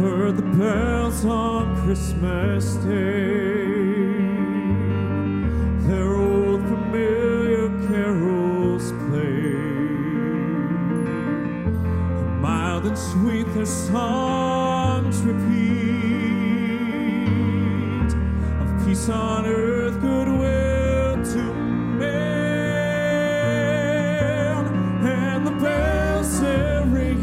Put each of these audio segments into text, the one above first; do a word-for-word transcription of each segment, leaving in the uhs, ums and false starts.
heard the bells on Christmas Day, their old familiar carols play, mild and sweet their songs repeat, of peace on earth, goodwill to men, and the bells that ring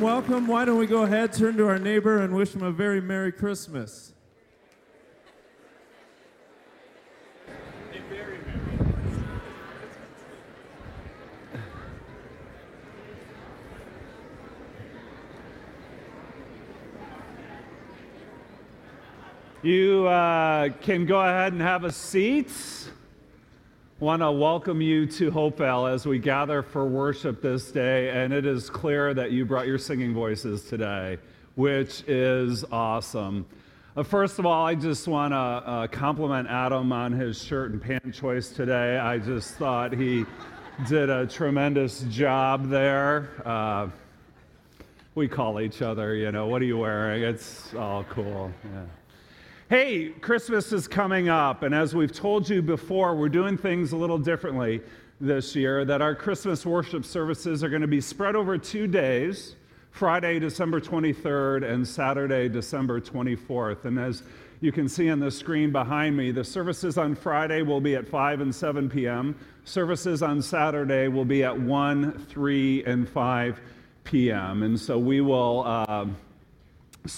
Welcome. Why don't we go ahead, turn to our neighbor, and wish him a very Merry Christmas. A very Merry Christmas. You uh, can go ahead and have a seat. Want to welcome you to Hopevale as we gather for worship this day, and it is clear that you brought your singing voices today, which is awesome. Uh, first of all, I just want to uh, compliment Adam on his shirt and pant choice today. I just thought he did a tremendous job there. Uh, we call each other, you know, what are you wearing? It's all cool, yeah. Hey, Christmas is coming up, and as we've told you before, we're doing things a little differently this year, that our Christmas worship services are going to be spread over two days, Friday, December twenty-third, and Saturday, December twenty-fourth. And as you can see on the screen behind me, the services on Friday will be at five and seven p.m. Services on Saturday will be at one, three, and five p.m. And so we will... Uh,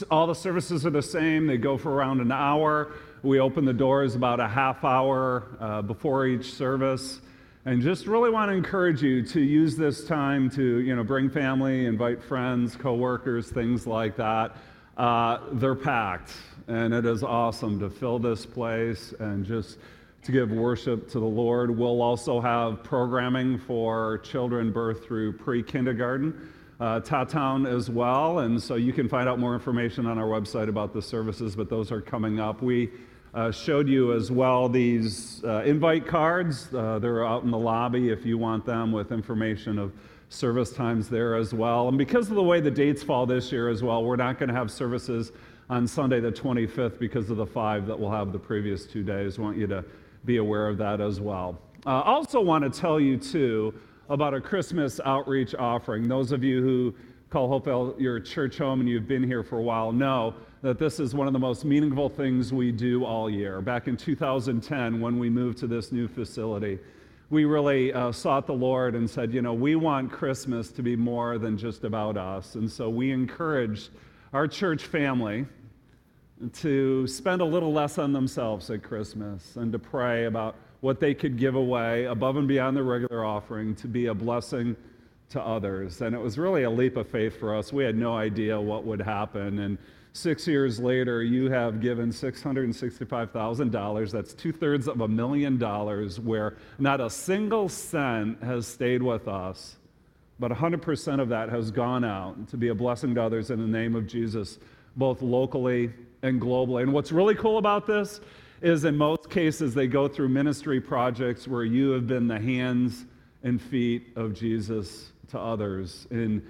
All the services are the same. They go for around an hour. We open the doors about a half hour uh, before each service. And just really want to encourage you to use this time to, you know, bring family, invite friends, coworkers, things like that. Uh, they're packed, and it is awesome to fill this place and just to give worship to the Lord. We'll also have programming for children birth through pre-kindergarten. Uh, Ta-Town as well, and so you can find out more information on our website about the services, but those are coming up. We uh, showed you as well these uh, invite cards. Uh, they're out in the lobby if you want them, with information of service times there as well. And because of the way the dates fall this year as well, we're not going to have services on Sunday the twenty-fifth because of the five that we'll have the previous two days. I want you to be aware of that as well. I uh, also want to tell you, too, about a Christmas outreach offering. Those of you who call Hopevale your church home and you've been here for a while know that this is one of the most meaningful things we do all year. Back in two thousand ten, when we moved to this new facility, we really uh, sought the Lord and said, you know, we want Christmas to be more than just about us. And so we encouraged our church family to spend a little less on themselves at Christmas and to pray about what they could give away above and beyond their regular offering to be a blessing to others. And it was really a leap of faith for us. We had no idea what would happen. And six years later, you have given six hundred sixty-five thousand dollars. That's two-thirds of a million dollars, where not a single cent has stayed with us, but one hundred percent of that has gone out to be a blessing to others in the name of Jesus, both locally and globally. And what's really cool about this is in most cases they go through ministry projects where you have been the hands and feet of Jesus to others in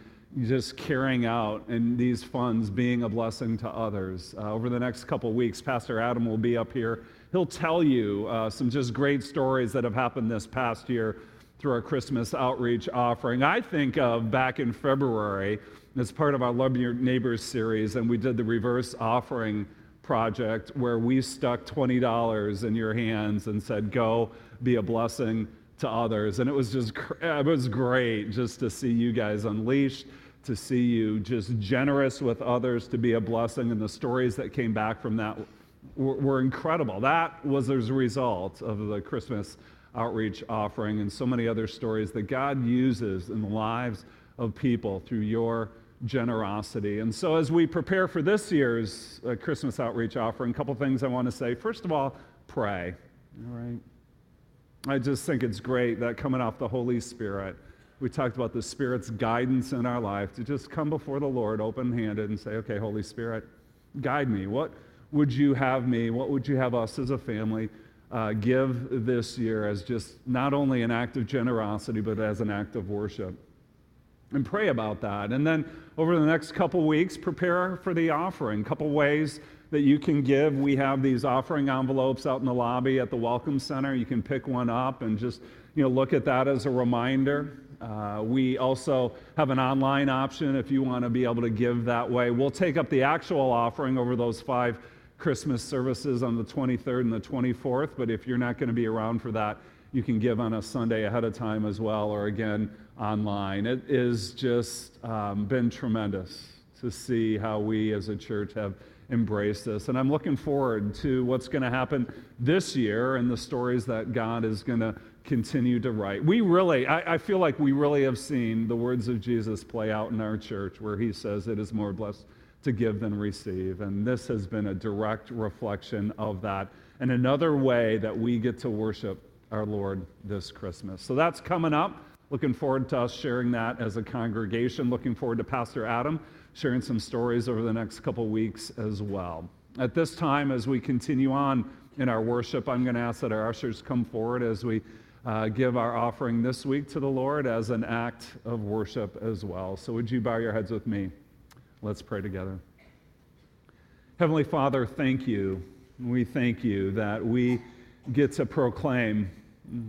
just carrying out and these funds being a blessing to others. Uh, over the next couple weeks, Pastor Adam will be up here. He'll tell you uh, some just great stories that have happened this past year through our Christmas outreach offering. I think of back in February as part of our Love Your Neighbors series, and we did the reverse offering project where we stuck twenty dollars in your hands and said, go be a blessing to others. And it was just, it was great just to see you guys unleashed, to see you just generous with others, to be a blessing. And the stories that came back from that were, were incredible. That was as a result of the Christmas outreach offering and so many other stories that God uses in the lives of people through your generosity. And so as we prepare for this year's uh, Christmas outreach offering, a couple things I want to say. First of all, pray. All right. I just think it's great that coming off the Holy Spirit, we talked about the Spirit's guidance in our life, to just come before the Lord open-handed and say, okay, Holy Spirit, guide me. What would you have me? What would you have us as a family uh, give this year as just not only an act of generosity, but as an act of worship? And pray about that. And then over the next couple weeks, prepare for the offering. A couple ways that you can give. We have these offering envelopes out in the lobby at the Welcome Center. You can pick one up and just, you know, look at that as a reminder. Uh, we also have an online option if you want to be able to give that way. We'll take up the actual offering over those five Christmas services on the twenty-third and the twenty-fourth. But if you're not going to be around for that, you can give on a Sunday ahead of time as well, or again, online. It is just um, been tremendous to see how we as a church have embraced this. And I'm looking forward to what's going to happen this year and the stories that God is going to continue to write. We really, I, I feel like we really have seen the words of Jesus play out in our church, where he says it is more blessed to give than receive. And this has been a direct reflection of that. And another way that we get to worship our Lord this Christmas. So that's coming up. Looking forward to us sharing that as a congregation. Looking forward to Pastor Adam sharing some stories over the next couple weeks as well. At this time, as we continue on in our worship, I'm going to ask that our ushers come forward as we uh, give our offering this week to the Lord as an act of worship as well. So would you bow your heads with me? Let's pray together. Heavenly Father, thank you. We thank you that we get to proclaim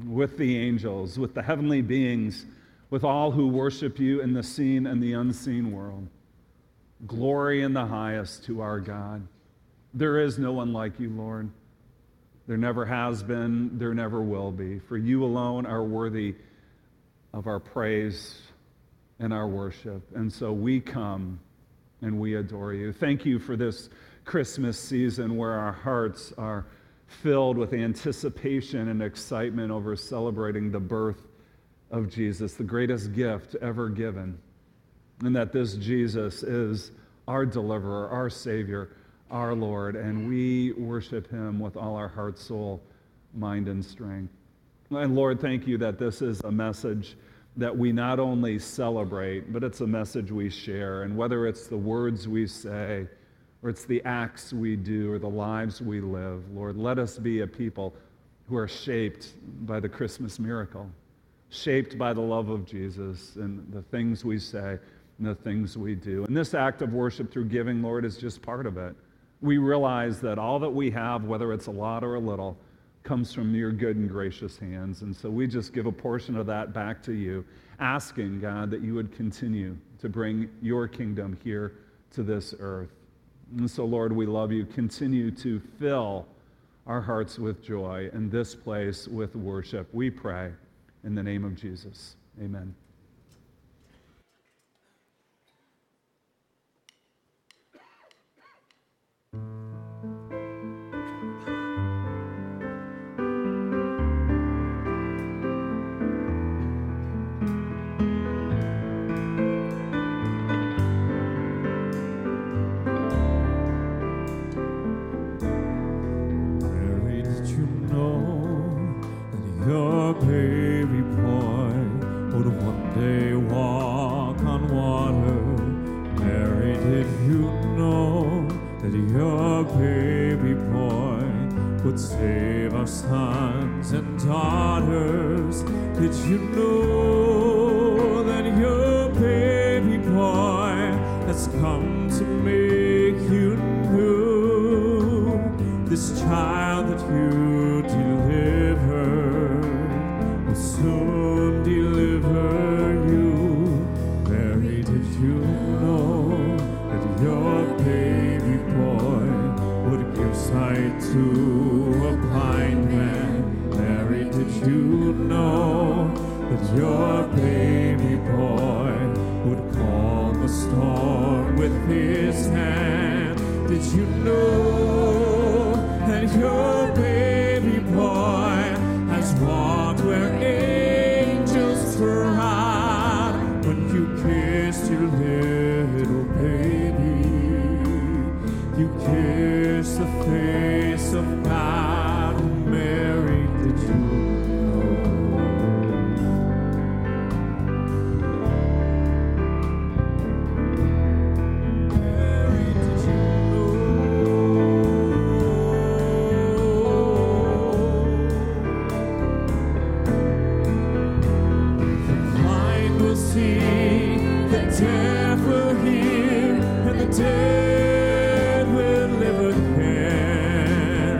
with the angels, with the heavenly beings, with all who worship you in the seen and the unseen world. Glory in the highest to our God. There is no one like you, Lord. There never has been, there never will be. For you alone are worthy of our praise and our worship. And so we come and we adore you. Thank you for this Christmas season where our hearts are filled with anticipation and excitement over celebrating the birth of Jesus, the greatest gift ever given, and that this Jesus is our deliverer, our Savior, our Lord, and we worship him with all our heart, soul, mind, and strength. And Lord, thank you that this is a message that we not only celebrate, but it's a message we share, and whether it's the words we say, or it's the acts we do, or the lives we live. Lord, let us be a people who are shaped by the Christmas miracle, shaped by the love of Jesus and the things we say and the things we do. And this act of worship through giving, Lord, is just part of it. We realize that all that we have, whether it's a lot or a little, comes from your good and gracious hands. And so we just give a portion of that back to you, asking, God, that you would continue to bring your kingdom here to this earth. And so, Lord, we love you. Continue to fill our hearts with joy and this place with worship. We pray in the name of Jesus. Amen. Daughters, did you know that your baby boy to a blind man Mary, did you know that your baby boy would calm the storm with his hand? Did you know that your baby boy has walked where angels trod when you kissed your little baby? You kissed the face of God and Mary, did you know? Mary, did you know? The blind will see, the deaf will hear, and the dead will live again.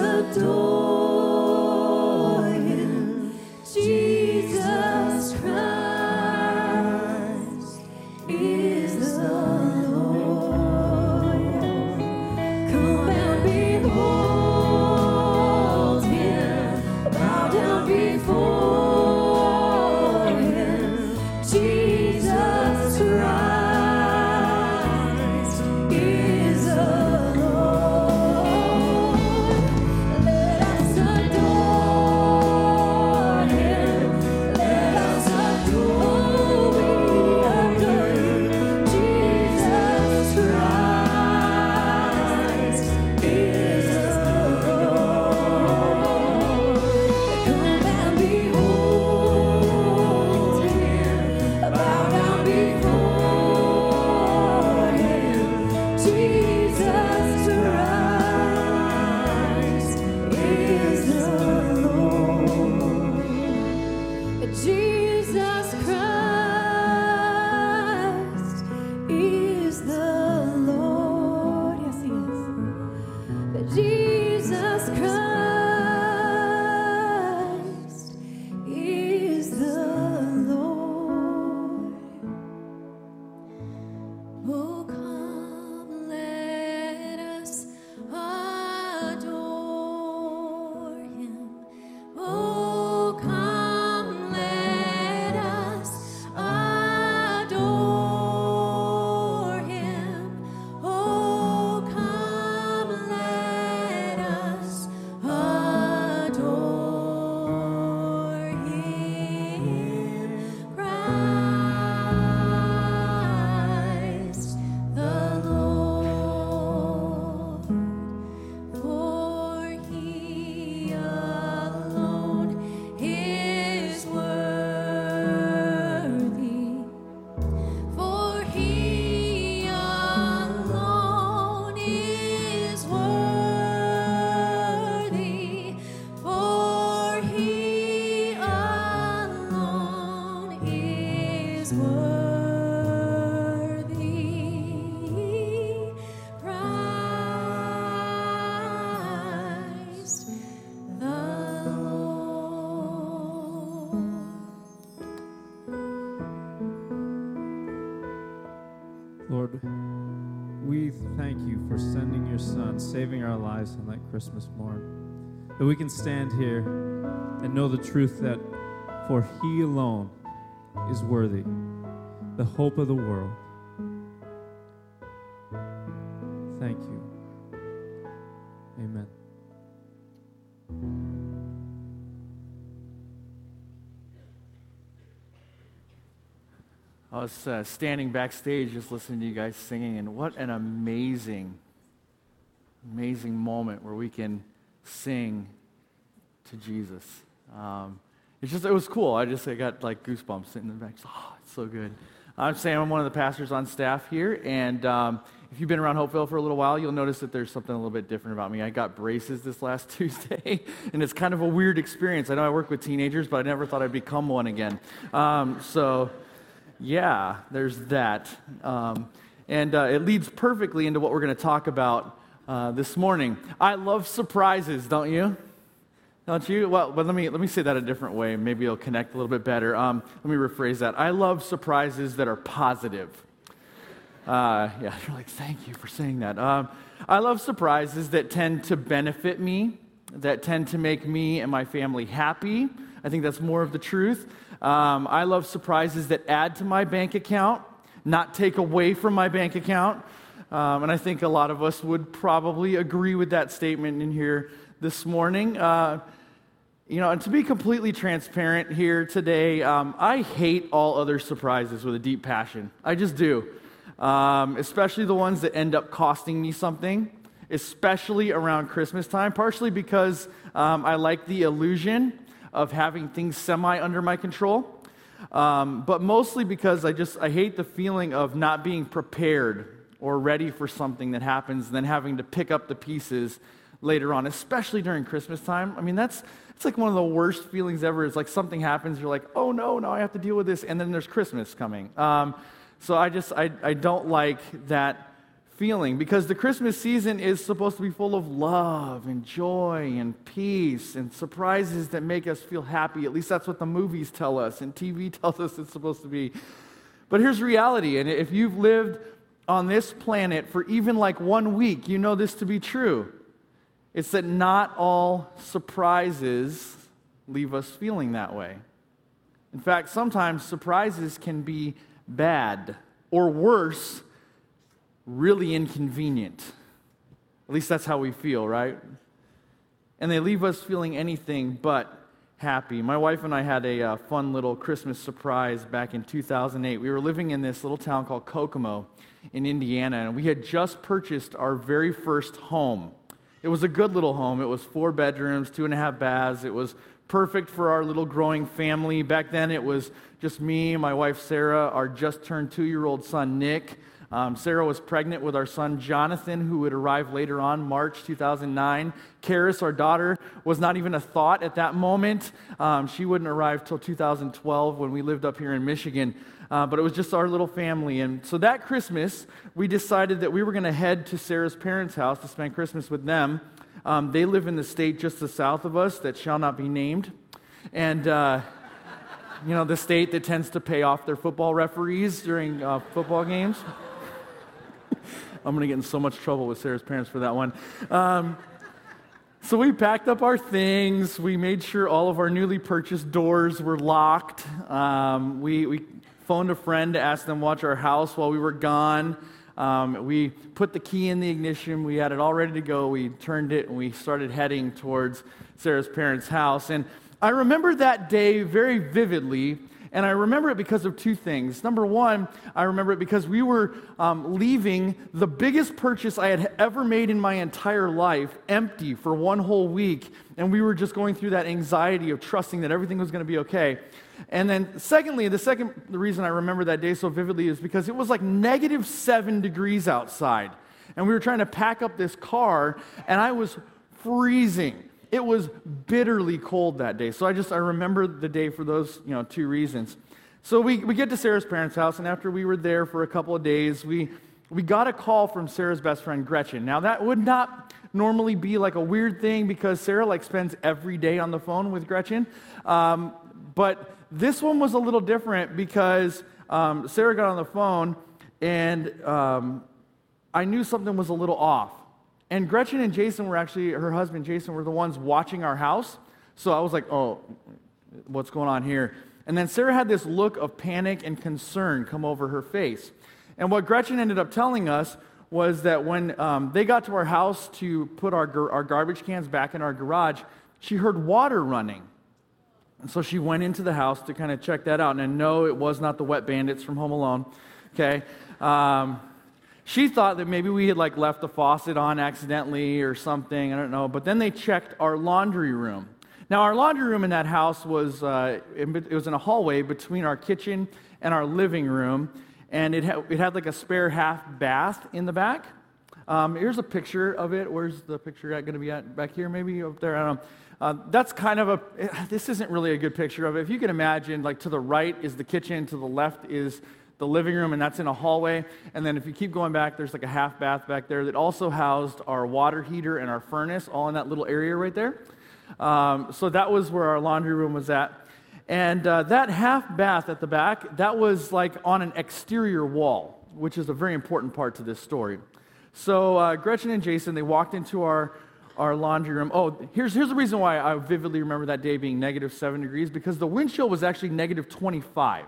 adore Him, Jesus Christ is the Lord. Come and behold Him, bow down before Him, Jesus Christ. Saving our lives on that Christmas morn, that we can stand here and know the truth that for He alone is worthy, the hope of the world. Thank you. Amen. I was uh, standing backstage just listening to you guys singing, and what an amazing Amazing moment where we can sing to Jesus. Um, it's just, it was cool. I just I got like goosebumps sitting in the back. Oh, it's so good. I'm Sam. I'm one of the pastors on staff here. And um, if you've been around Hopevale for a little while, you'll notice that there's something a little bit different about me. I got braces this last Tuesday, and it's kind of a weird experience. I know I work with teenagers, but I never thought I'd become one again. Um, so, yeah, there's that. Um, and uh, it leads perfectly into what we're going to talk about Uh, this morning. I love surprises, don't you? Don't you? Well, but let me let me say that a different way. Maybe it'll connect a little bit better. Um, let me rephrase that. I love surprises that are positive. Uh, yeah, you're like, thank you for saying that. Um, I love surprises that tend to benefit me, that tend to make me and my family happy. I think that's more of the truth. Um, I love surprises that add to my bank account, not take away from my bank account. Um, and I think a lot of us would probably agree with that statement in here this morning. Uh, you know, and to be completely transparent here today, um, I hate all other surprises with a deep passion. I just do, um, especially the ones that end up costing me something, especially around Christmas time, partially because um, I like the illusion of having things semi under my control. Um, but mostly because I just, I hate the feeling of not being prepared or ready for something that happens, and then having to pick up the pieces later on, especially during Christmas time. I mean, that's it's like one of the worst feelings ever. It's like something happens, you're like, oh no, now I have to deal with this, and then there's Christmas coming. Um, so I just, I, I don't like that feeling, because the Christmas season is supposed to be full of love and joy and peace and surprises that make us feel happy. At least that's what the movies tell us and T V tells us it's supposed to be. But here's reality, and if you've lived on this planet for even like one week, you know this to be true. It's that not all surprises leave us feeling that way. In fact, sometimes surprises can be bad or worse, really inconvenient. At least that's how we feel, right? And they leave us feeling anything but happy. My wife and I had a uh, fun little Christmas surprise back in two thousand eight. We were living in this little town called Kokomo in Indiana, and we had just purchased our very first home. It was a good little home. It was four bedrooms, two and a half baths. It was perfect for our little growing family. Back then, it was just me, my wife Sarah, our just-turned two-year-old son Nick. Um, Sarah was pregnant with our son Jonathan, who would arrive later on, March two thousand nine. Karis, our daughter, was not even a thought at that moment. Um, she wouldn't arrive till two thousand twelve when we lived up here in Michigan. Uh, but it was just our little family. And so that Christmas, we decided that we were going to head to Sarah's parents' house to spend Christmas with them. Um, they live in the state just to the south of us that shall not be named. And, uh, you know, the state that tends to pay off their football referees during uh, football games. I'm going to get in so much trouble with Sarah's parents for that one. Um, so we packed up our things. We made sure all of our newly purchased doors were locked. Um, we, we phoned a friend to ask them to watch our house while we were gone. Um, we put the key in the ignition. We had it all ready to go. We turned it, and we started heading towards Sarah's parents' house. And I remember that day very vividly. And I remember it because of two things. Number one, I remember it because we were um, leaving the biggest purchase I had ever made in my entire life empty for one whole week. And we were just going through that anxiety of trusting that everything was going to be okay. And then secondly, the second the reason I remember that day so vividly is because it was like negative seven degrees outside. And we were trying to pack up this car, and I was freezing. It was bitterly cold that day. So I just, I remember the day for those, you know, two reasons. So we, we get to Sarah's parents' house, and after we were there for a couple of days, we, we got a call from Sarah's best friend, Gretchen. Now, that would not normally be like a weird thing because Sarah, like, spends every day on the phone with Gretchen. Um, but this one was a little different because um, Sarah got on the phone, and um, I knew something was a little off. And Gretchen and Jason were actually, her husband Jason, were the ones watching our house. So I was like, oh, what's going on here? And then Sarah had this look of panic and concern come over her face. And what Gretchen ended up telling us was that when um, they got to our house to put our, our garbage cans back in our garage, she heard water running. And so she went into the house to kind of check that out. And no, it was not the Wet Bandits from Home Alone. Okay. Um... She thought that maybe we had like left the faucet on accidentally or something, I don't know. But then they checked our laundry room. Now our laundry room in that house was, uh, it was in a hallway between our kitchen and our living room. And it, ha- it had like a spare half bath in the back. Um, here's a picture of it. Where's the picture going to be at? Back here maybe? Up there? I don't know. Uh, that's kind of a, this isn't really a good picture of it. If you can imagine, like to the right is the kitchen, to the left is the living room, and that's in a hallway. And then if you keep going back, there's like a half bath back there that also housed our water heater and our furnace, all in that little area right there. Um, so that was where our laundry room was at. And uh, that half bath at the back, that was like on an exterior wall, which is a very important part to this story. So uh, Gretchen and Jason, they walked into our our laundry room. Oh, here's here's the reason why I vividly remember that day being negative seven degrees, because the wind chill was actually negative twenty-five.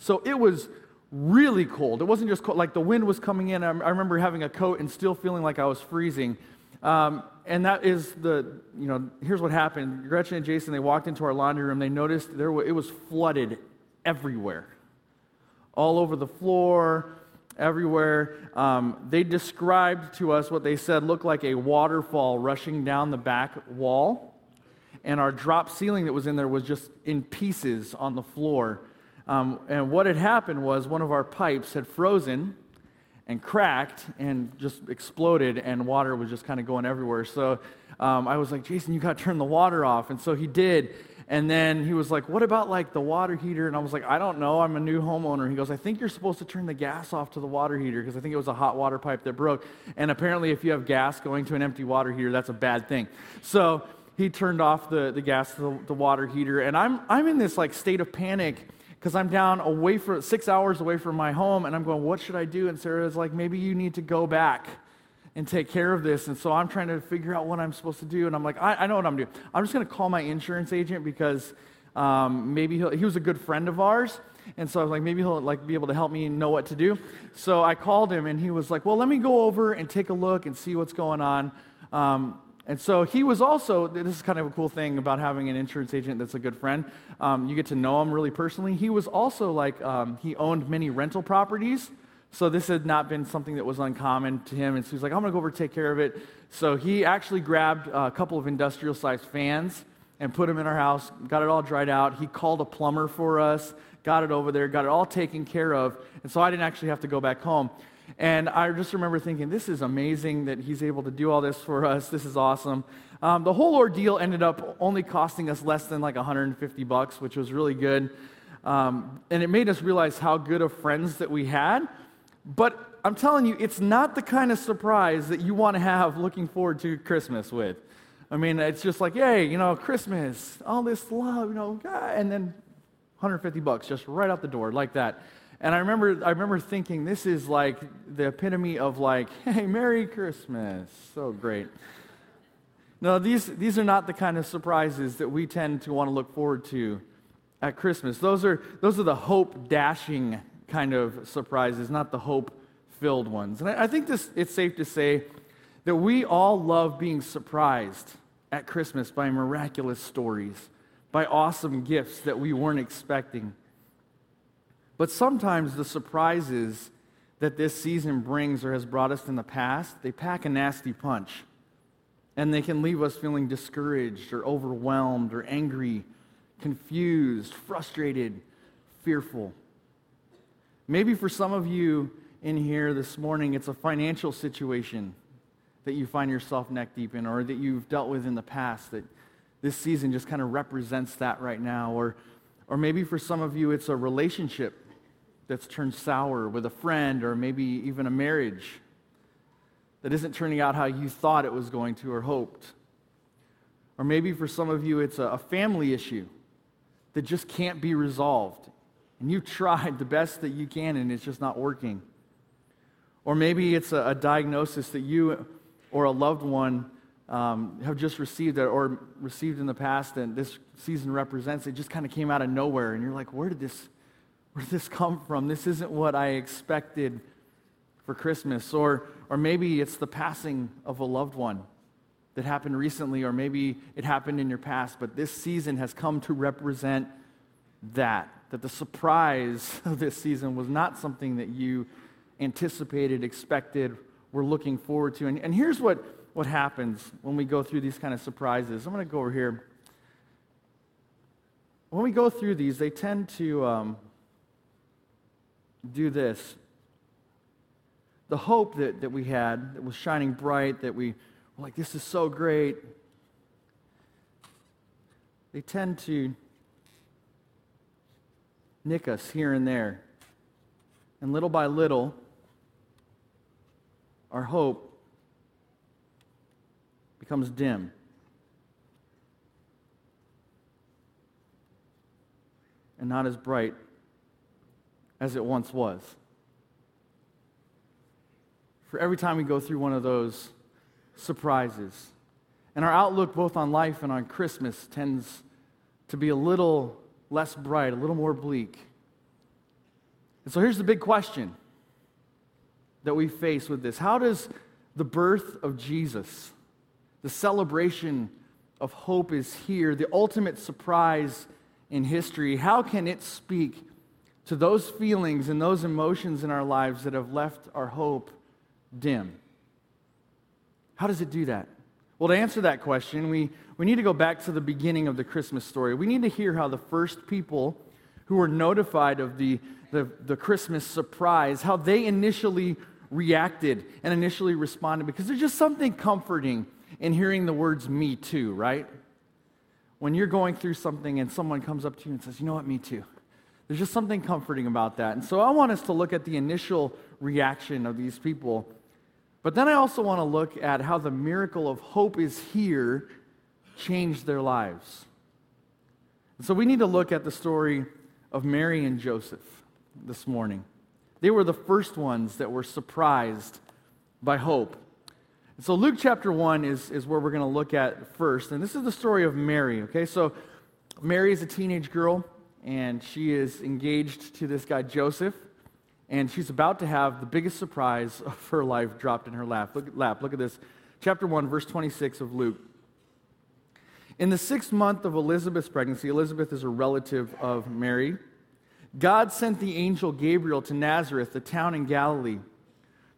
So it was really cold. It wasn't just cold. Like the wind was coming in. I remember having a coat and still feeling like I was freezing. Um, and that is the, you know, here's what happened. Gretchen and Jason, they walked into our laundry room. They noticed there was, it was flooded everywhere, all over the floor, everywhere. Um, they described to us what they said looked like a waterfall rushing down the back wall. And our drop ceiling that was in there was just in pieces on the floor. Um, and what had happened was one of our pipes had frozen and cracked and just exploded, and water was just kind of going everywhere. So um, I was like, Jason, you got to turn the water off. And so he did. And then he was like, what about like the water heater? And I was like, I don't know, I'm a new homeowner. He goes, I think you're supposed to turn the gas off to the water heater, because I think it was a hot water pipe that broke. And apparently if you have gas going to an empty water heater, that's a bad thing. So he turned off the, the gas to the, the water heater. And I'm I'm in this like state of panic, because I'm down away for six hours away from my home, and I'm going, what should I do? And Sarah's like, maybe you need to go back and take care of this. And so I'm trying to figure out what I'm supposed to do. And I'm like, I, I know what I'm doing. I'm just going to call my insurance agent, because um, maybe he'll, he was a good friend of ours. And so I was like, maybe he'll like be able to help me know what to do. So I called him, and he was like, well, let me go over and take a look and see what's going on. Um, and so he was also, this is kind of a cool thing about having an insurance agent that's a good friend. Um, you get to know him really personally. He was also like, um, he owned many rental properties. So this had not been something that was uncommon to him. And so he's like, I'm going to go over and take care of it. So he actually grabbed a couple of industrial-sized fans and put them in our house, got it all dried out. He called a plumber for us, got it over there, got it all taken care of. And so I didn't actually have to go back home. And I just remember thinking, this is amazing that he's able to do all this for us. This is awesome. Um, the whole ordeal ended up only costing us less than like one hundred fifty bucks, which was really good. Um, and it made us realize how good of friends that we had. But I'm telling you, it's not the kind of surprise that you want to have looking forward to Christmas with. I mean, it's just like, yay, you know, Christmas, all this love, you know, and then one hundred fifty bucks just right out the door like that. And I remember I remember thinking, this is like the epitome of like, hey, Merry Christmas. So great. No, these these are not the kind of surprises that we tend to want to look forward to at Christmas. Those are those are the hope-dashing kind of surprises, not the hope-filled ones. And I, I think this it's safe to say that we all love being surprised at Christmas by miraculous stories, by awesome gifts that we weren't expecting. But sometimes the surprises that this season brings or has brought us in the past, they pack a nasty punch, and they can leave us feeling discouraged or overwhelmed or angry, confused, frustrated, fearful. Maybe for some of you in here this morning, it's a financial situation that you find yourself neck deep in, or that you've dealt with in the past, that this season just kind of represents that right now. Or or maybe for some of you, it's a relationship that's turned sour with a friend, or maybe even a marriage that isn't turning out how you thought it was going to or hoped. Or maybe for some of you, it's a, a family issue that just can't be resolved. And you've tried the best that you can, and it's just not working. Or maybe it's a, a diagnosis that you or a loved one um, have just received or received in the past, and this season represents. It just kind of came out of nowhere, and you're like, where did this, where did this come from? This isn't what I expected for Christmas. Or, or maybe it's the passing of a loved one that happened recently, or maybe it happened in your past, but this season has come to represent that. That the surprise of this season was not something that you anticipated, expected, were looking forward to. And, and here's what, what happens when we go through these kind of surprises. I'm going to go over here. When we go through these, they tend to um, do this. The hope that, that we had, that was shining bright, that we were like, this is so great. They tend to nick us here and there. And little by little, our hope becomes dim. And not as bright as it once was. For every time we go through one of those surprises, and our outlook both on life and on Christmas tends to be a little less bright, a little more bleak. And so here's the big question that we face with this. How does the birth of Jesus, the celebration of hope is here, the ultimate surprise in history, how can it speak to those feelings and those emotions in our lives that have left our hope dim? How does it do that? Well, to answer that question, we, we need to go back to the beginning of the Christmas story. We need to hear how the first people who were notified of the, the, the Christmas surprise, how they initially reacted and initially responded, because there's just something comforting in hearing the words, me too, right? when you're going through something and someone comes up to you and says, you know what, me too. There's just something comforting about that. And so I want us to look at the initial reaction of these people. But then I also want to look at how the miracle of hope is here changed their lives. And so we need to look at the story of Mary and Joseph this morning. They were the first ones that were surprised by hope. And so Luke chapter one is, is where we're going to look at first. And this is the story of Mary, okay? So Mary is a teenage girl, and she is engaged to this guy Joseph. And she's about to have the biggest surprise of her life dropped in her lap. Look, lap. Look at this. Chapter one, verse twenty-six of Luke. In the sixth month of Elizabeth's pregnancy, Elizabeth is a relative of Mary, God sent the angel Gabriel to Nazareth, the town in Galilee,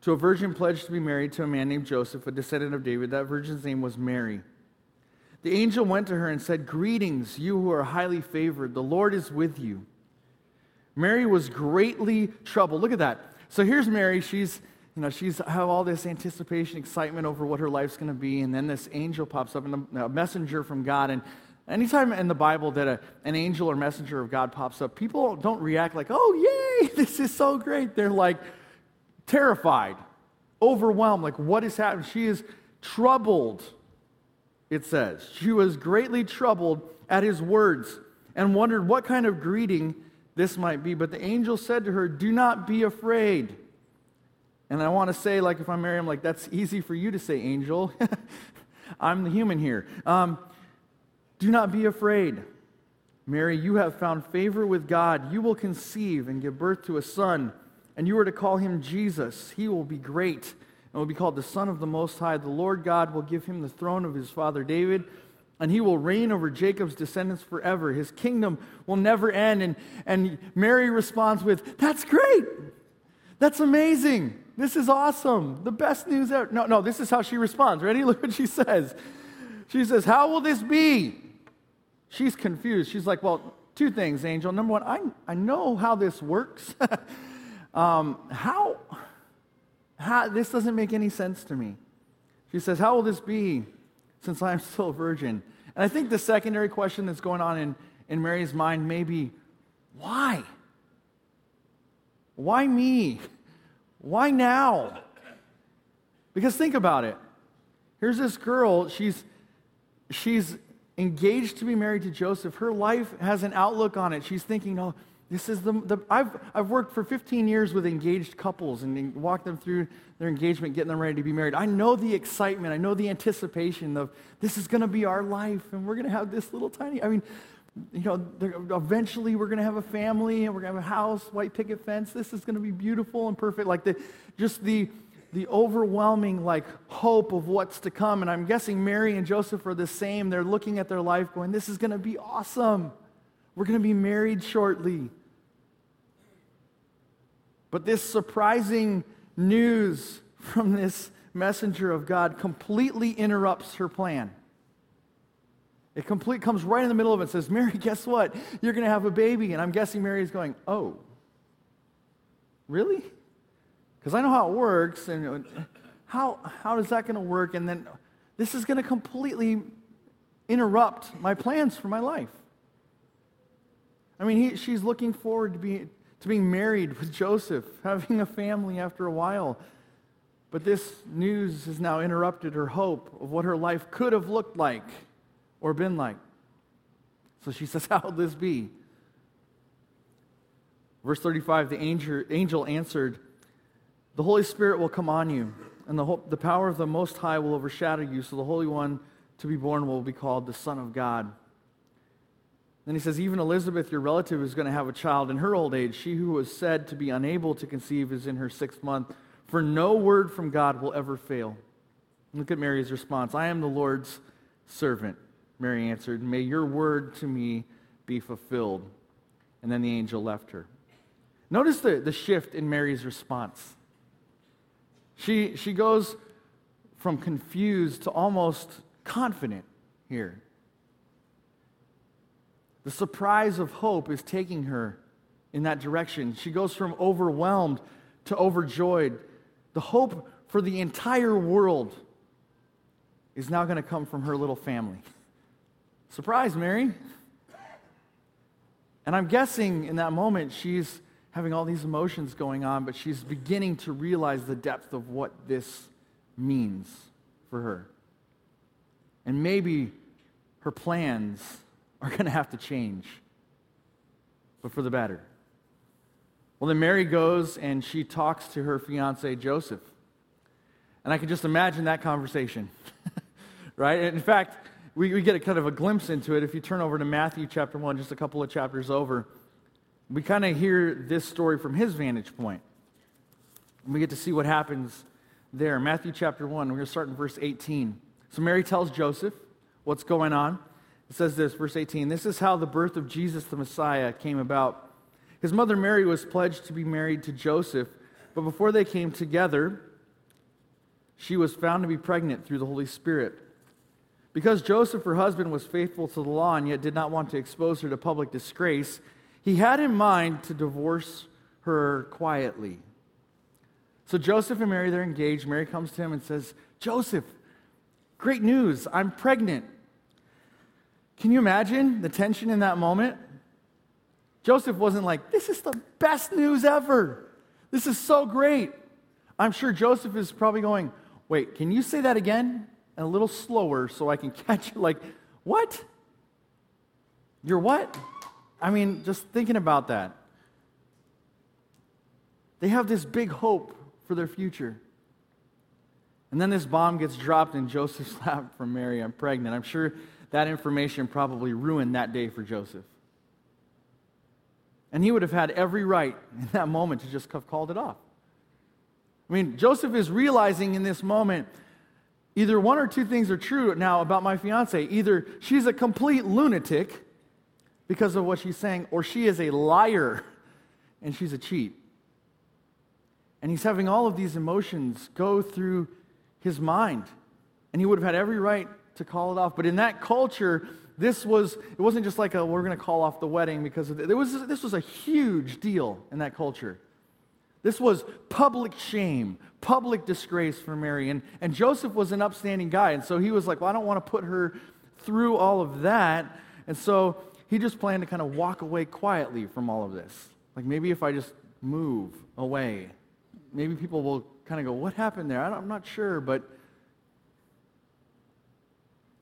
to a virgin pledged to be married to a man named Joseph, a descendant of David. That virgin's name was Mary. The angel went to her and said, "Greetings, you who are highly favored. The Lord is with you." Mary was greatly troubled. Look at that. So here's Mary. She's, you know, she's have all this anticipation, excitement over what her life's going to be, and then this angel pops up, and a messenger from God. And anytime in the Bible that a, an angel or messenger of God pops up, people don't react like, "Oh, yay! This is so great." They're like terrified, overwhelmed, like, "What is happening?" She is troubled. It says she was greatly troubled at his words and wondered what kind of greeting this might be. But the angel said to her, "Do not be afraid." And I want to say, like, if I'm Mary, I'm like, that's easy for you to say, angel. I'm the human here. Um, do not be afraid. Mary, you have found favor with God. You will conceive and give birth to a son, and you are to call him Jesus. He will be great and will be called the Son of the Most High. The Lord God will give him the throne of his father David, and he will reign over Jacob's descendants forever. His kingdom will never end. And, and Mary responds with, "That's great. That's amazing. This is awesome. The best news ever." No, no, this is how she responds. Ready? Look what she says. She says, "How will this be?" She's confused. She's like, well, two things, angel. Number one, I, I know how this works. um, how, how? This doesn't make any sense to me. She says, "How will this be, since I am still a virgin?" And I think the secondary question that's going on in, in Mary's mind may be, why? Why me? Why now? Because think about it. Here's this girl, she's she's engaged to be married to Joseph. Her life has an outlook on it. She's thinking, oh, this is the, the I've I've worked for fifteen years with engaged couples and walked them through their engagement, getting them ready to be married. I know the excitement. I know the anticipation of this is going to be our life, and we're going to have this little tiny, I mean, you know, eventually we're going to have a family, and we're going to have a house, white picket fence. This is going to be beautiful and perfect. Like the just the the overwhelming like hope of what's to come. And I'm guessing Mary and Joseph are the same. They're looking at their life going, this is going to be awesome. We're going to be married shortly. But this surprising news from this messenger of God completely interrupts her plan. It complete comes right in the middle of it and says, Mary, guess what? You're going to have a baby. And I'm guessing Mary is going, oh, really? Because I know how it works. And how how is that going to work? And then this is going to completely interrupt my plans for my life. I mean, he, she's looking forward to being... to being married with Joseph, having a family after a while. But this news has now interrupted her hope of what her life could have looked like or been like. So she says, how will this be? Verse thirty-five, the angel, angel answered, the Holy Spirit will come on you, and the, hope, the power of the Most High will overshadow you, so the Holy One to be born will be called the Son of God. Then he says, even Elizabeth, your relative, is going to have a child in her old age. She who was said to be unable to conceive is in her sixth month, for no word from God will ever fail. Look at Mary's response. I am the Lord's servant, Mary answered. May your word to me be fulfilled. And then the angel left her. Notice the, the shift in Mary's response. She, she goes from confused to almost confident here. The surprise of hope is taking her in that direction. She goes from overwhelmed to overjoyed. The hope for the entire world is now going to come from her little family. Surprise, Mary. And I'm guessing in that moment she's having all these emotions going on, but she's beginning to realize the depth of what this means for her. And maybe her plans are going to have to change, but for the better. Well, then Mary goes and she talks to her fiancé, Joseph. And I can just imagine that conversation, right? And in fact, we, we get a kind of a glimpse into it. If you turn over to Matthew chapter one, just a couple of chapters over, we kind of hear this story from his vantage point. And we get to see what happens there. Matthew chapter one, we're going to start in verse eighteen. So Mary tells Joseph what's going on. It says this, verse eighteen, "This is how the birth of Jesus the Messiah came about. His mother Mary was pledged to be married to Joseph, but before they came together, she was found to be pregnant through the Holy Spirit. Because Joseph, her husband, was faithful to the law and yet did not want to expose her to public disgrace, he had in mind to divorce her quietly." So Joseph and Mary, they're engaged. Mary comes to him and says, "Joseph, great news, I'm pregnant." Can you imagine the tension in that moment? Joseph wasn't like, "This is the best news ever. This is so great." I'm sure Joseph is probably going, "Wait, can you say that again? And a little slower so I can catch it." Like, what? You're what? I mean, just thinking about that. They have this big hope for their future. And then this bomb gets dropped in Joseph's lap from Mary. "I'm pregnant." I'm sure that information probably ruined that day for Joseph. And he would have had every right in that moment to just have called it off. I mean, Joseph is realizing in this moment, either one or two things are true now about my fiance. Either she's a complete lunatic because of what she's saying, or she is a liar and she's a cheat. And he's having all of these emotions go through his mind. And he would have had every right to call it off. But in that culture, this was, it wasn't just like a, we're going to call off the wedding because of this. There was, this was a huge deal in that culture. This was public shame, public disgrace for Mary. And, and Joseph was an upstanding guy. And so he was like, well, I don't want to put her through all of that. And so he just planned to kind of walk away quietly from all of this. Like, maybe if I just move away, maybe people will kind of go, what happened there? I don't, I'm not sure, but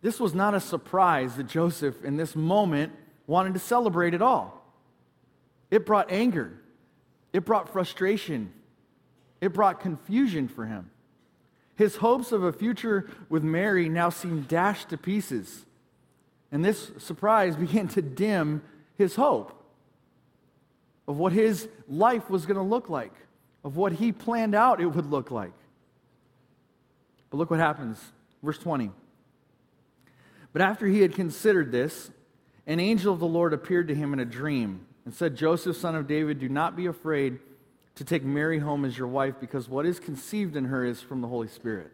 this was not a surprise that Joseph in this moment wanted to celebrate at all. It brought anger. It brought frustration. It brought confusion for him. His hopes of a future with Mary now seemed dashed to pieces. And this surprise began to dim his hope of what his life was going to look like, of what he planned out it would look like. But look what happens. Verse twenty. "But after he had considered this, an angel of the Lord appeared to him in a dream and said, 'Joseph, son of David, do not be afraid to take Mary home as your wife, because what is conceived in her is from the Holy Spirit.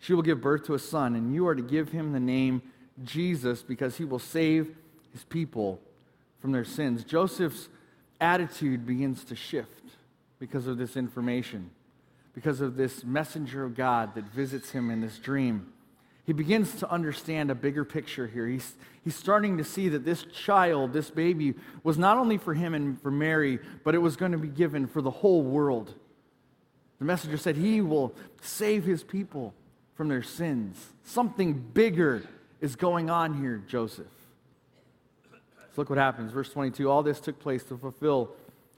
She will give birth to a son, and you are to give him the name Jesus, because he will save his people from their sins.'" Joseph's attitude begins to shift because of this information, because of this messenger of God that visits him in this dream. He begins to understand a bigger picture here. He's, he's starting to see that this child, this baby, was not only for him and for Mary, but it was going to be given for the whole world. The messenger said he will save his people from their sins. Something bigger is going on here, Joseph. So look what happens. Verse twenty-two, "All this took place to fulfill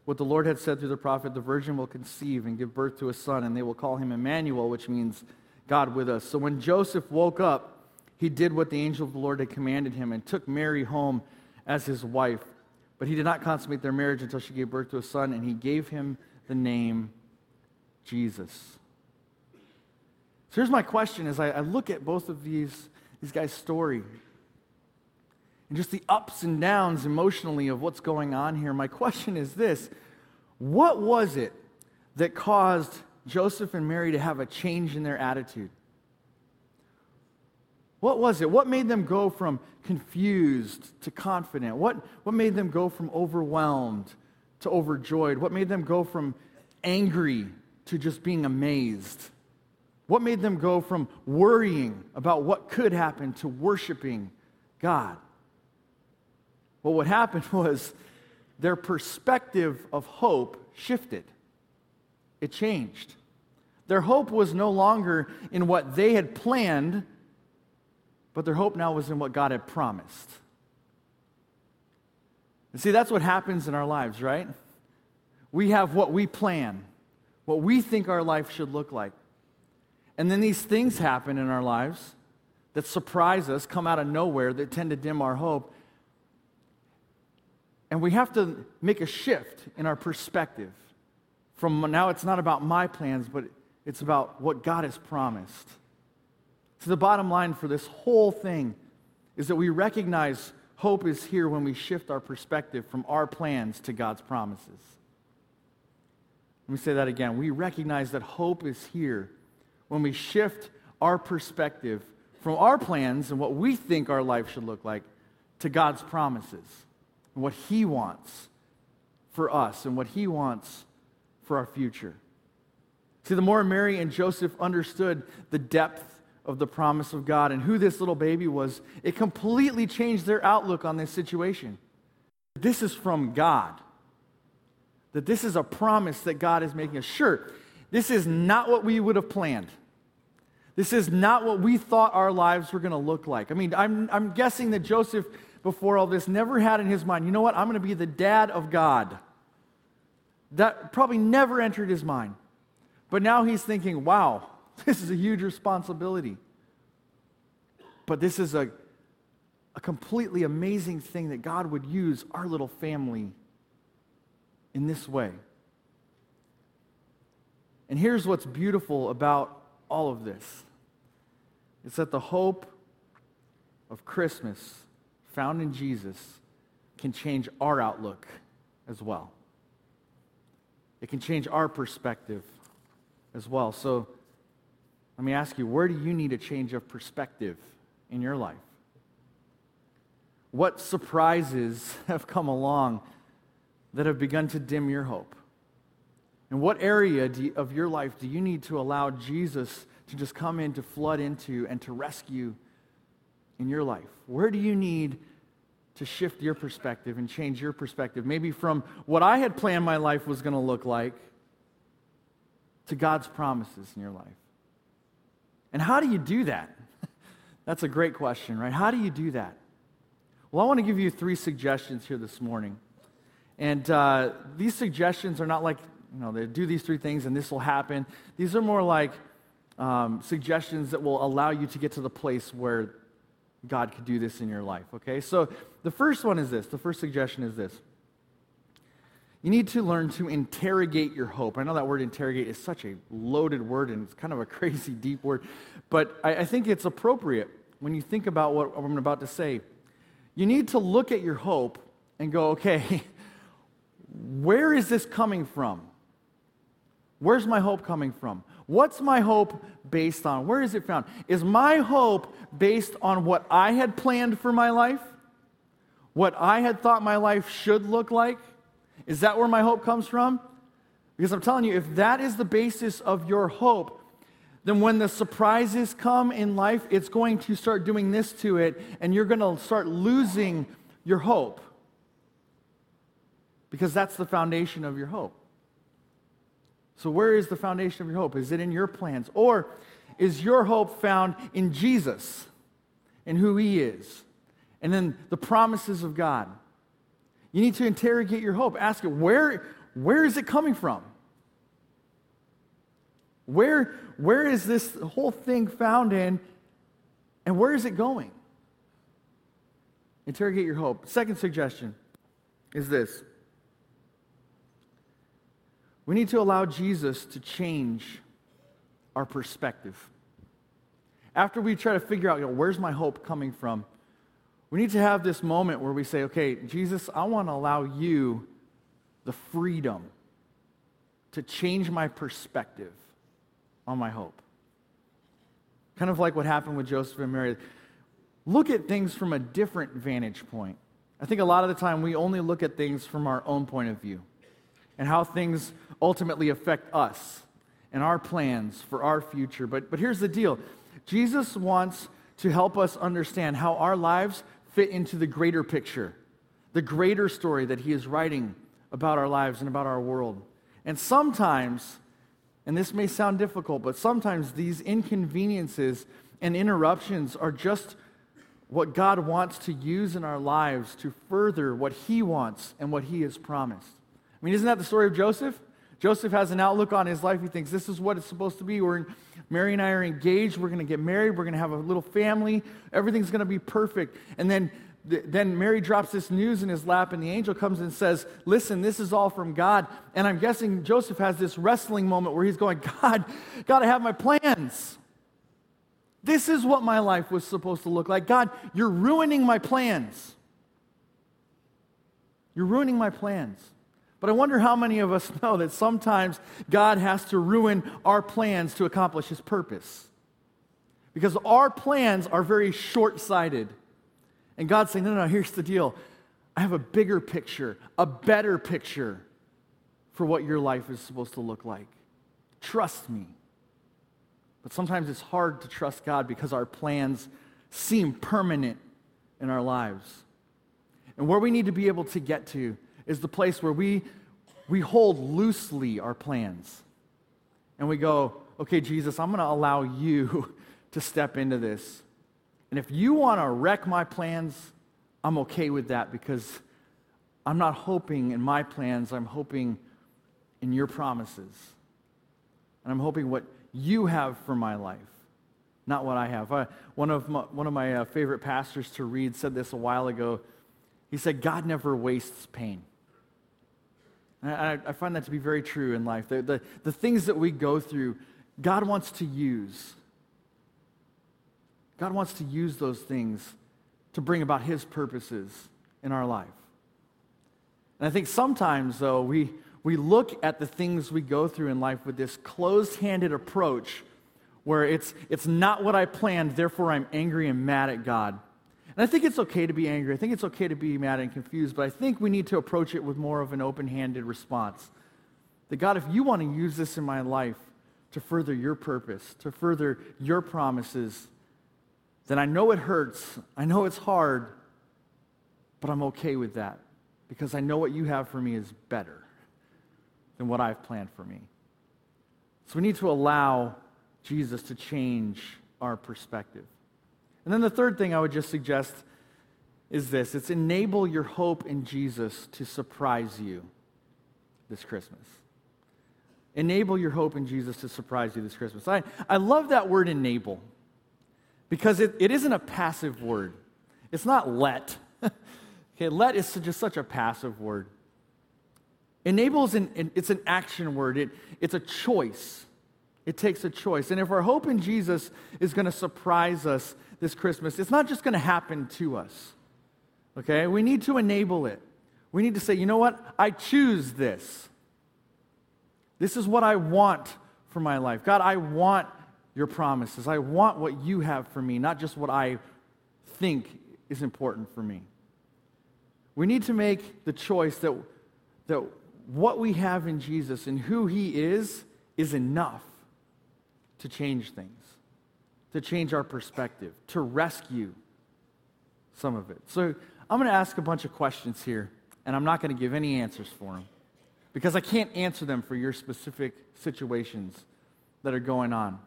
what the Lord had said through the prophet, 'The virgin will conceive and give birth to a son, and they will call him Emmanuel,' which means God with us." So when Joseph woke up, he did what the angel of the Lord had commanded him and took Mary home as his wife. But he did not consummate their marriage until she gave birth to a son, and he gave him the name Jesus. So here's my question as I, I look at both of these, these guys' story and just the ups and downs emotionally of what's going on here. My question is this: what was it that caused Joseph and Mary to have a change in their attitude? What was it? What made them go from confused to confident? What, what made them go from overwhelmed to overjoyed? What made them go from angry to just being amazed? What made them go from worrying about what could happen to worshiping God. Well, what happened was their perspective of hope shifted. It changed. Their hope was no longer in what they had planned, but their hope now was in what God had promised. And see, that's what happens in our lives, right? We have what we plan, what we think our life should look like. And then these things happen in our lives that surprise us, come out of nowhere, that tend to dim our hope. And we have to make a shift in our perspective. From now, it's not about my plans, but it's about what God has promised. So the bottom line for this whole thing is that we recognize hope is here when we shift our perspective from our plans to God's promises. Let me say that again. We recognize that hope is here when we shift our perspective from our plans and what we think our life should look like to God's promises and what He wants for us and what He wants for our future. See, the more Mary and Joseph understood the depth of the promise of God and who this little baby was, it completely changed their outlook on this situation. This is from God. That this is a promise that God is making us. Sure, this is not what we would have planned. This is not what we thought our lives were going to look like. I mean, I'm, I'm guessing that Joseph, before all this, never had in his mind, you know what, I'm going to be the dad of God. That probably never entered his mind. But now he's thinking, wow, this is a huge responsibility. But this is a, a completely amazing thing that God would use our little family in this way. And here's what's beautiful about all of this. It's that the hope of Christmas found in Jesus can change our outlook as well. It can change our perspective as well. So let me ask you, where do you need a change of perspective in your life? What surprises have come along that have begun to dim your hope? And what area do you, of your life do you need to allow Jesus to just come in, to flood into, and to rescue in your life? Where do you need to shift your perspective and change your perspective? Maybe from what I had planned my life was going to look like to God's promises in your life. And how do you do that? That's a great question, right? How do you do that? Well, I want to give you three suggestions here this morning. And uh, these suggestions are not like, you know, they do these three things and this will happen. These are more like um, suggestions that will allow you to get to the place where God could do this in your life, okay? So the first one is this. The first suggestion is this. You need to learn to interrogate your hope. I know that word interrogate is such a loaded word, and it's kind of a crazy deep word, but I, I think it's appropriate when you think about what I'm about to say. You need to look at your hope and go, okay, where is this coming from? Where's my hope coming from? What's my hope based on? Where is it found? Is my hope based on what I had planned for my life? What I had thought my life should look like? Is that where my hope comes from? Because I'm telling you, if that is the basis of your hope, then when the surprises come in life, it's going to start doing this to it, and you're going to start losing your hope. Because that's the foundation of your hope. So where is the foundation of your hope? Is it in your plans? Or is your hope found in Jesus and who He is? And then the promises of God. You need to interrogate your hope. Ask it, where, where is it coming from? Where, where is this whole thing found in, and where is it going? Interrogate your hope. Second suggestion is this. We need to allow Jesus to change our perspective. After we try to figure out, you know, where's my hope coming from, we need to have this moment where we say, okay, Jesus, I want to allow you the freedom to change my perspective on my hope. Kind of like what happened with Joseph and Mary. Look at things from a different vantage point. I think a lot of the time we only look at things from our own point of view and how things ultimately affect us and our plans for our future. But, but here's the deal. Jesus wants to help us understand how our lives fit into the greater picture, the greater story that he is writing about our lives and about our world. And sometimes, and this may sound difficult, but sometimes these inconveniences and interruptions are just what God wants to use in our lives to further what he wants and what he has promised. I mean, isn't that the story of Joseph? Joseph has an outlook on his life. He thinks this is what it's supposed to be. We're in, Mary and I are engaged. We're going to get married. We're going to have a little family. Everything's going to be perfect. And then, th- then Mary drops this news in his lap, and the angel comes and says, listen, this is all from God. And I'm guessing Joseph has this wrestling moment where he's going, God, got to have my plans. This is what my life was supposed to look like. God, you're ruining my plans. You're ruining my plans. But I wonder how many of us know that sometimes God has to ruin our plans to accomplish his purpose. Because our plans are very short-sighted. And God's saying, no, no, no, here's the deal. I have a bigger picture, a better picture for what your life is supposed to look like. Trust me. But sometimes it's hard to trust God because our plans seem permanent in our lives. And where we need to be able to get to is the place where we we hold loosely our plans. And we go, okay, Jesus, I'm going to allow you to step into this. And if you want to wreck my plans, I'm okay with that because I'm not hoping in my plans. I'm hoping in your promises. And I'm hoping what you have for my life, not what I have. I, one of my, one of my uh, favorite pastors to read said this a while ago. He said, God never wastes pain. And I, I find that to be very true in life. The, the, the things that we go through, God wants to use. God wants to use those things to bring about his purposes in our life. And I think sometimes, though, we, we look at the things we go through in life with this closed-handed approach where it's, it's not what I planned, therefore I'm angry and mad at God. And I think it's okay to be angry. I think it's okay to be mad and confused, but I think we need to approach it with more of an open-handed response. That God, if you want to use this in my life to further your purpose, to further your promises, then I know it hurts. I know it's hard, but I'm okay with that because I know what you have for me is better than what I've planned for me. So we need to allow Jesus to change our perspective. And then the third thing I would just suggest is this. It's enable your hope in Jesus to surprise you this Christmas. Enable your hope in Jesus to surprise you this Christmas. I, I love that word enable because it, it isn't a passive word. It's not let. Okay, let is just such a passive word. Enable is an, it's an action word. It, it's a choice. It takes a choice. And if our hope in Jesus is going to surprise us this Christmas, it's not just going to happen to us, okay? We need to enable it. We need to say, you know what? I choose this. This is what I want for my life. God, I want your promises. I want what you have for me, not just what I think is important for me. We need to make the choice that, that what we have in Jesus and who he is is enough to change things, to change our perspective, to rescue some of it. So I'm going to ask a bunch of questions here, and I'm not going to give any answers for them because I can't answer them for your specific situations that are going on.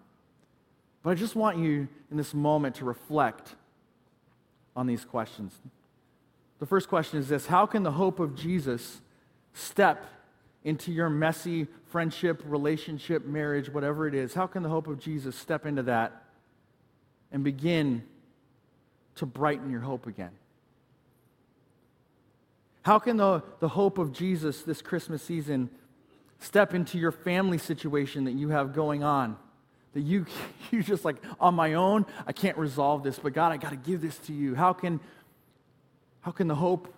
But I just want you in this moment to reflect on these questions. The first question is this: how can the hope of Jesus step into your messy friendship, relationship, marriage, whatever it is? How can the hope of Jesus step into that and begin to brighten your hope again? How can the, the hope of Jesus this Christmas season step into your family situation that you have going on? That you, you just like, on my own, I can't resolve this, but God, I got to give this to you. How can, how can the hope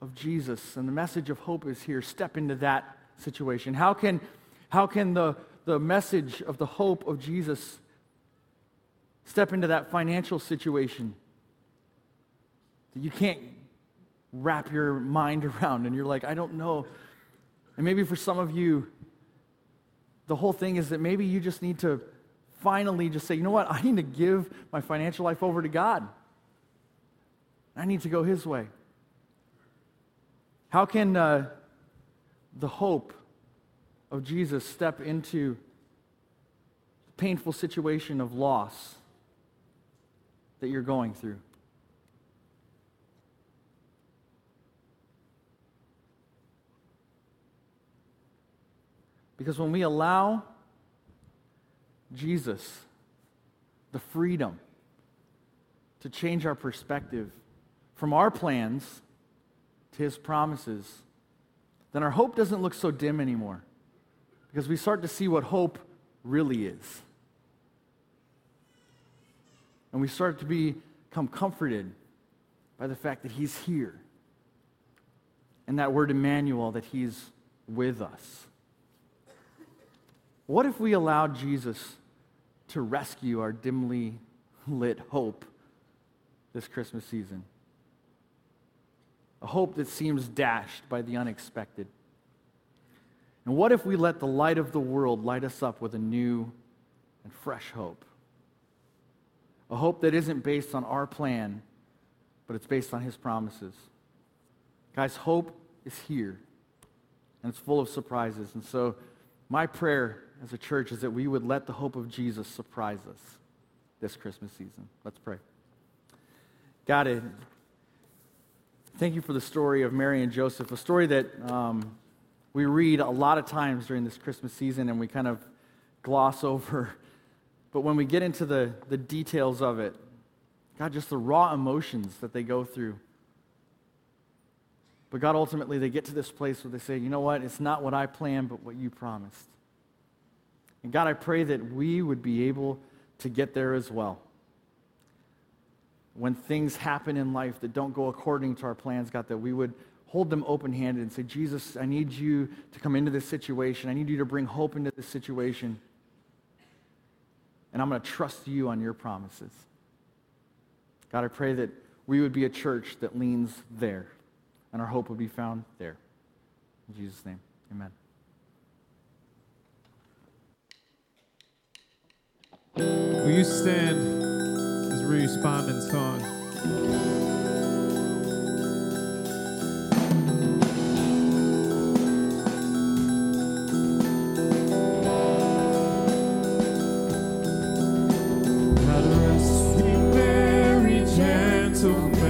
of Jesus, and the message of hope is here, step into that situation? How can, how can the, the message of the hope of Jesus step into that financial situation that you can't wrap your mind around and you're like, I don't know? And maybe for some of you, the whole thing is that maybe you just need to finally just say, you know what, I need to give my financial life over to God. I need to go his way. How can uh, the hope of Jesus step into the painful situation of loss that you're going through? Because when we allow Jesus the freedom to change our perspective from our plans to his promises, then our hope doesn't look so dim anymore, because we start to see what hope really is. And we start to become comforted by the fact that he's here, and that word Emmanuel, that he's with us. What if we allowed Jesus to rescue our dimly lit hope this Christmas season? A hope that seems dashed by the unexpected. And what if we let the light of the world light us up with a new and fresh hope? A hope that isn't based on our plan, but it's based on his promises. Guys, hope is here, and it's full of surprises. And so my prayer as a church is that we would let the hope of Jesus surprise us this Christmas season. Let's pray. God, thank you for the story of Mary and Joseph, a story that um, we read a lot of times during this Christmas season and we kind of gloss over. But when we get into the, the details of it, God, just the raw emotions that they go through. But God, ultimately, they get to this place where they say, you know what, it's not what I planned, but what you promised. And God, I pray that we would be able to get there as well. When things happen in life that don't go according to our plans, God, that we would hold them open-handed and say, Jesus, I need you to come into this situation. I need you to bring hope into this situation. And I'm going to trust you on your promises. God, I pray that we would be a church that leans there, and our hope would be found there. In Jesus' name, amen. Will you stand as we respond in song? How to rest, be very gentle. Come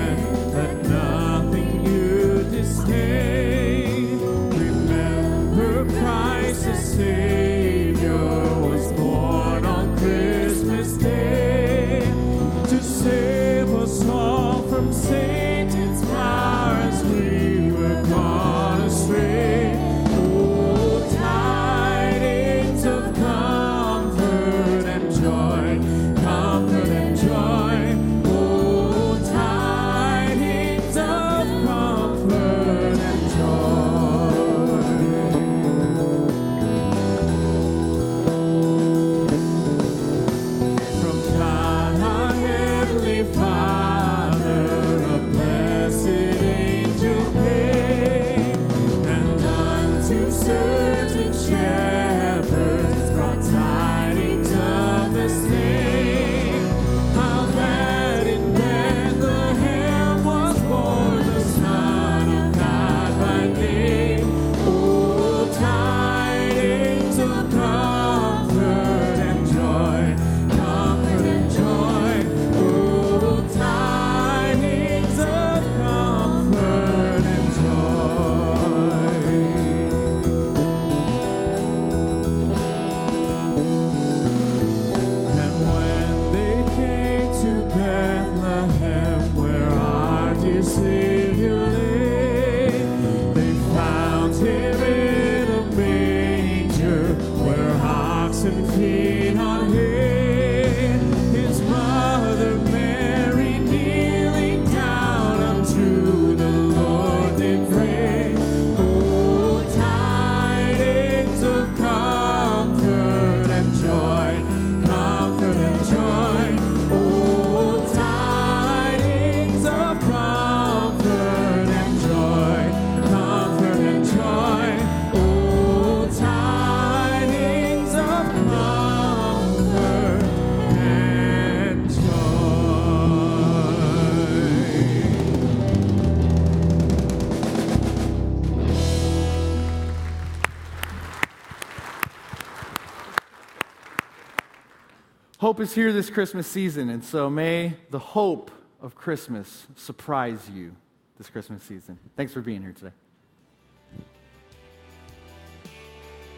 Hope is here this Christmas season, and so may the hope of Christmas surprise you this Christmas season. Thanks for being here today.